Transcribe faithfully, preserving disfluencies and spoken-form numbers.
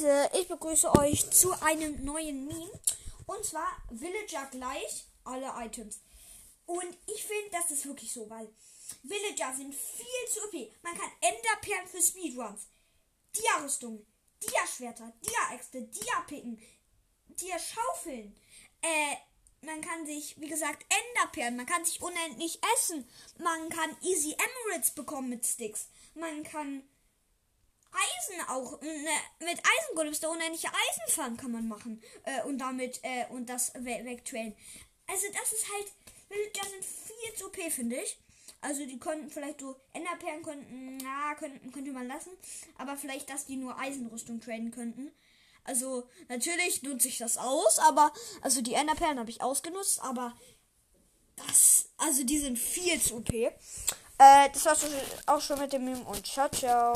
Leute, ich begrüße euch zu einem neuen Meme. Und zwar Villager gleich alle Items. Und ich finde, das ist wirklich so, weil Villager sind viel zu O P. Man kann Enderperlen für Speedruns, Dia-Rüstungen, Dia-Schwerter, Dia-Äxte, Dia-Picken, Dia-Schaufeln. Äh, man kann sich, wie gesagt, Enderperlen, man kann sich unendlich essen. Man kann Easy Emeralds bekommen mit Sticks. Man kann Eisen auch, ne, mit Eisengolip, der unendliche Eisenfang kann man machen äh, und damit äh, und das we wegtrainen. Also das ist halt, das sind viel zu O P, finde ich. Also die konnten vielleicht so Enderperlen könnten, na, könnten, könnte man lassen, aber vielleicht, dass die nur Eisenrüstung trainen könnten. Also natürlich nutze ich das aus, aber, also die Enderperlen habe ich ausgenutzt, aber das, also die sind viel zu O P. Äh, das war's auch schon mit dem Meme und ciao, ciao.